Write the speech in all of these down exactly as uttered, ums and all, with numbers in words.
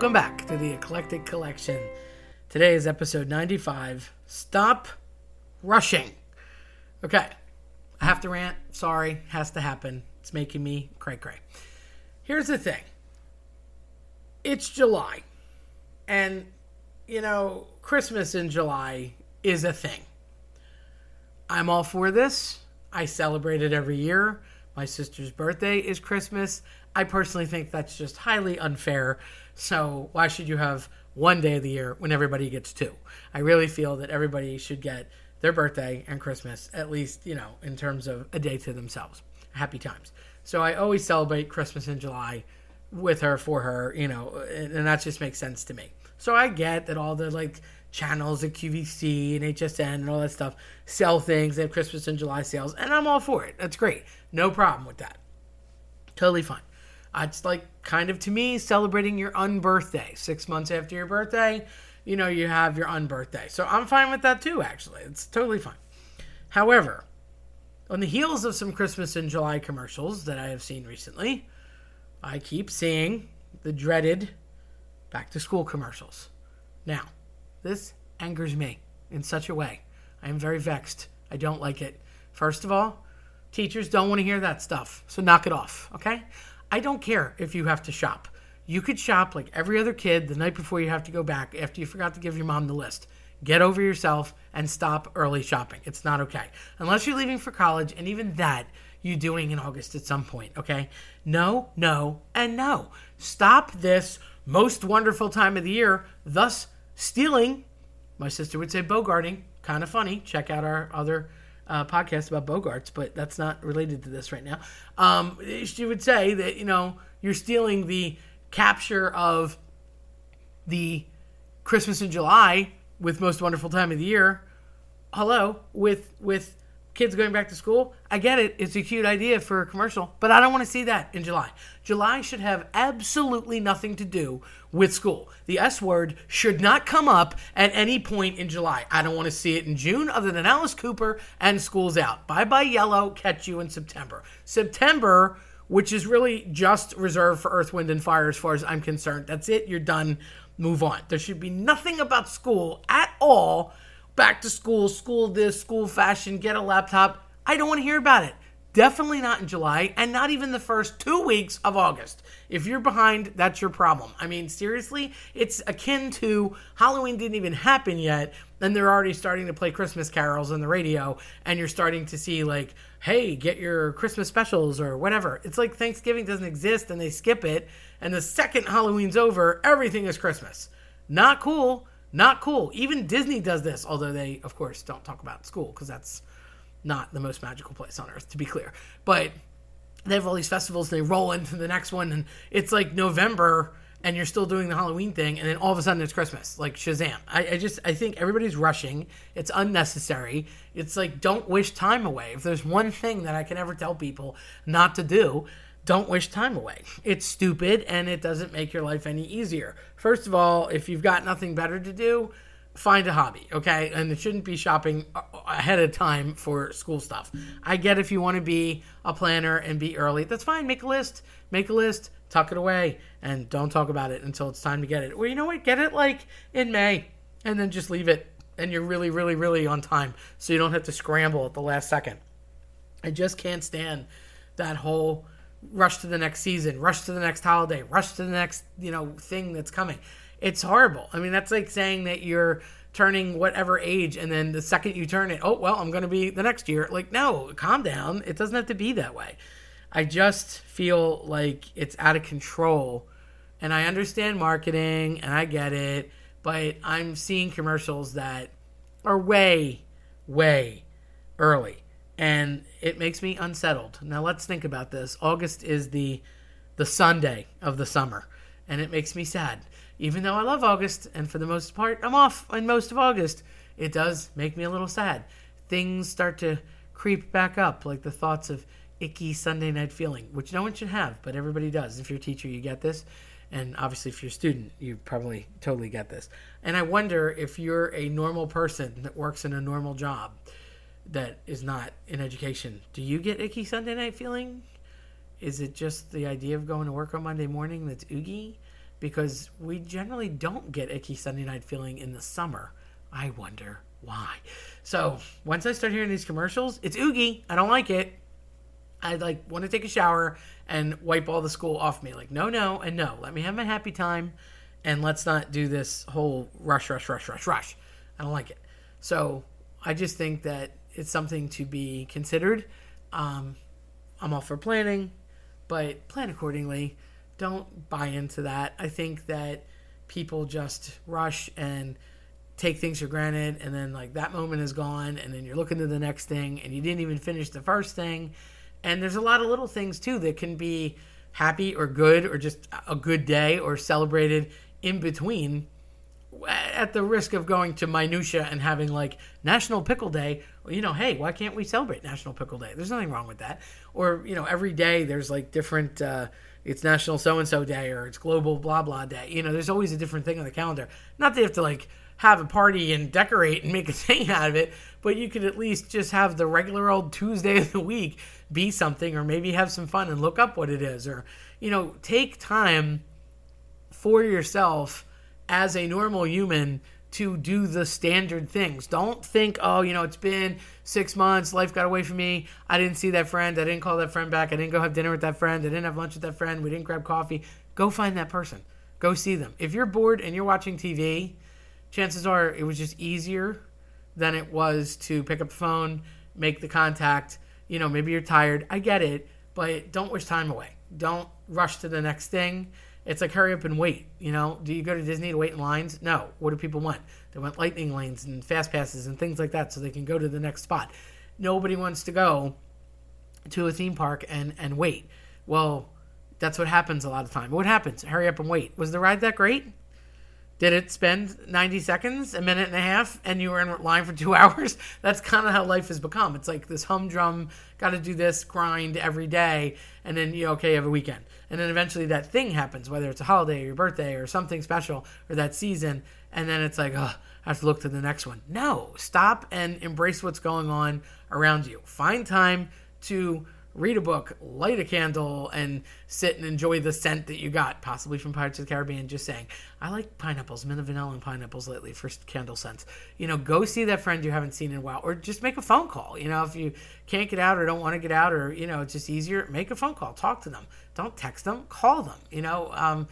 Welcome back to the Eclectic Collection. Today is episode ninety-five, Stop Rushing. Okay, I have to rant. Sorry, has to happen. It's making me cray-cray. Here's the thing. It's July, and, you know, Christmas in July is a thing. I'm all for this. I celebrate it every year. My sister's birthday is Christmas. I personally think that's just highly unfair. So why should you have one day of the year when everybody gets two? I really feel that everybody should get their birthday and Christmas, at least, you know, in terms of a day to themselves. Happy times. So I always celebrate Christmas in July with her, for her, you know, and, and that just makes sense to me. So I get that all the, like, channels at Q V C and H S N and all that stuff sell things. They have Christmas in July sales, and I'm all for it. That's great. No problem with that. Totally fine. It's like, kind of, to me, celebrating your unbirthday. Six months after your birthday, you know, you have your unbirthday. So I'm fine with that too, actually. It's totally fine. However, on the heels of some Christmas in July commercials that I have seen recently, I keep seeing the dreaded back-to-school commercials. Now, this angers me in such a way. I am very vexed. I don't like it. First of all, teachers don't want to hear that stuff, so knock it off, okay? I don't care if you have to shop. You could shop like every other kid the night before you have to go back after you forgot to give your mom the list. Get over yourself and stop early shopping. It's not okay. Unless you're leaving for college, and even that you're doing in August at some point, okay? No, no, and no. Stop this most wonderful time of the year, thus stealing, my sister would say bogarting, kind of funny. Check out our other Uh, podcast about Bogarts, but that's not related to this right now. Um, she would say that, you know, you're stealing the capture of the Christmas in July with most wonderful time of the year. Hello, with with kids going back to school. I get it. It's a cute idea for a commercial, but I don't want to see that in July. July should have absolutely nothing to do with school. The S word should not come up at any point in July. I don't want to see it in June other than Alice Cooper and school's out. Bye-bye yellow, catch you in September. September, which is really just reserved for Earth, Wind, and Fire as far as I'm concerned. That's it. You're done. Move on. There should be nothing about school at all. Back to school, school this, school fashion, get a laptop. I don't want to hear about it. Definitely not in July, and not even the first two weeks of August. If you're behind, that's your problem. I mean, seriously, it's akin to Halloween didn't even happen yet, and they're already starting to play Christmas carols on the radio, and you're starting to see, like, hey, get your Christmas specials or whatever. It's like Thanksgiving doesn't exist, and they skip it, and the second Halloween's over, everything is Christmas. Not cool. Not cool. Even Disney does this, although they, of course, don't talk about school because that's not the most magical place on Earth, to be clear. But they have all these festivals, and they roll into the next one, and it's like November, and you're still doing the Halloween thing, and then all of a sudden it's Christmas, like Shazam. I, I just, I think everybody's rushing. It's unnecessary. It's like, don't wish time away. If there's one thing that I can ever tell people not to do, don't wish time away. It's stupid, and it doesn't make your life any easier. First of all, if you've got nothing better to do, find a hobby, okay? And it shouldn't be shopping ahead of time for school stuff. I get if you want to be a planner and be early. That's fine. Make a list. Make a list. Tuck it away, and don't talk about it until it's time to get it. Well, you know what? Get it, like, in May, and then just leave it, and you're really, really, really on time, so you don't have to scramble at the last second. I just can't stand that whole rush to the next season, rush to the next holiday, rush to the next, you know, thing that's coming. It's horrible. I mean, that's like saying that you're turning whatever age, and then the second you turn it, oh, well, I'm going to be the next year. Like, no, calm down. It doesn't have to be that way. I just feel like it's out of control, and I understand marketing, and I get it, but I'm seeing commercials that are way, way early. And it makes me unsettled. Now, let's think about this. August is the the Sunday of the summer, and it makes me sad. Even though I love August, and for the most part, I'm off in most of August, it does make me a little sad. Things start to creep back up, like the thoughts of icky Sunday night feeling, which no one should have, but everybody does. If you're a teacher, you get this. And obviously, if you're a student, you probably totally get this. And I wonder if you're a normal person that works in a normal job that is not in education. Do you get icky Sunday night feeling? Is it just the idea of going to work on Monday morning that's oogie? because we generally don't get icky Sunday night feeling in the summer. I wonder why. So once I start hearing these commercials, it's oogie. I don't like it. I like want to take a shower and wipe all the school off me. Like, no, no, and no. Let me have my happy time, and let's not do this whole rush, rush, rush, rush, rush. I don't like it. So I just think that it's something to be considered. Um, I'm all for planning, but plan accordingly. Don't buy into that. I think that people just rush and take things for granted, and then like that moment is gone, and then you're looking to the next thing, and you didn't even finish the first thing. And there's a lot of little things too that can be happy or good or just a good day or celebrated in between, at the risk of going to minutia and having like National Pickle Day. Well, you know, hey, why can't we celebrate National Pickle Day? There's nothing wrong with that. Or, you know, every day there's like different, uh, it's National So-and-so Day, or it's Global Blah Blah Day. You know, there's always a different thing on the calendar. Not that you have to like have a party and decorate and make a thing out of it, but you could at least just have the regular old Tuesday of the week be something, or maybe have some fun and look up what it is, or, you know, take time for yourself as a normal human to do the standard things. Don't think, oh, you know, it's been six months, life got away from me, I didn't see that friend, I didn't call that friend back, I didn't go have dinner with that friend, I didn't have lunch with that friend, we didn't grab coffee. Go find that person. Go see them. If you're bored and you're watching T V, chances are it was just easier than it was to pick up the phone, make the contact. You know, maybe you're tired. I get it, but don't waste time away. Don't rush to the next thing. It's like, hurry up and wait. You know, do you go to Disney to wait in lines? No. What do people want? They want lightning lanes and fast passes and things like that so they can go to the next spot. Nobody wants to go to a theme park and, and wait. Well, that's what happens a lot of the time. What happens? Hurry up and wait. Was the ride that great? Did it spend ninety seconds, a minute and a half, and you were in line for two hours? That's kind of how life has become. It's like this humdrum, got to do this, grind every day, and then you okay, every weekend. And then eventually that thing happens, whether it's a holiday or your birthday or something special or that season, and then it's like, oh, I have to look to the next one. No, stop and embrace what's going on around you. Find time to read a book, light a candle, and sit and enjoy the scent that you got, possibly from Pirates of the Caribbean. Just saying, I like pineapples, mint and vanilla and pineapples lately for candle scents. You know, go see that friend you haven't seen in a while, or just make a phone call. You know, if you can't get out or don't want to get out, or, you know, it's just easier, make a phone call, talk to them. Don't text them, call them, you know, um,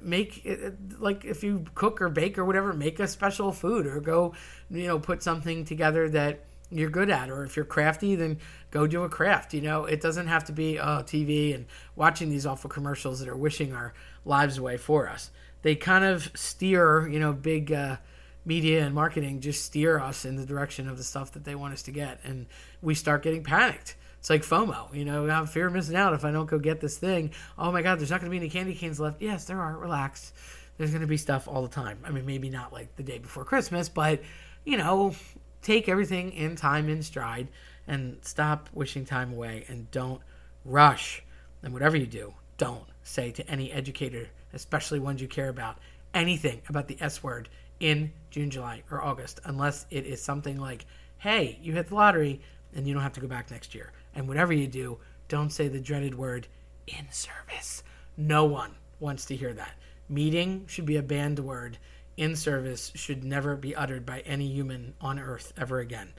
make it, like if you cook or bake or whatever, make a special food, or go, you know, put something together that you're good at, or if you're crafty, then go do a craft. You know, it doesn't have to be oh, T V and watching these awful commercials that are wishing our lives away for us. They kind of steer, you know, big uh, media and marketing just steer us in the direction of the stuff that they want us to get, and we start getting panicked. It's like FOMO, you know, I have fear of missing out if I don't go get this thing. Oh my God, there's not going to be any candy canes left. Yes, there are. Relax. There's going to be stuff all the time. I mean, maybe not like the day before Christmas, but, you know, take everything in time, in stride, and stop wishing time away, and don't rush. And whatever you do, don't say to any educator, especially ones you care about, anything about the S word in June, July, or August, unless it is something like, hey, you hit the lottery and you don't have to go back next year. And whatever you do, don't say the dreaded word in service. No one wants to hear that. Meeting should be a banned word. In service should never be uttered by any human on earth ever again.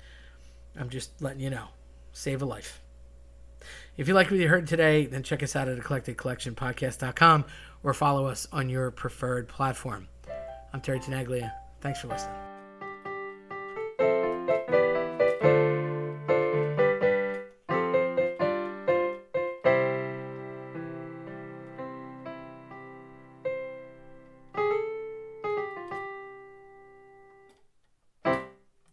I'm just letting you know. Save a life. If you like what you heard today, then check us out at eclectic collection podcast dot com or follow us on your preferred platform. I'm Terry Tenaglia. Thanks for listening.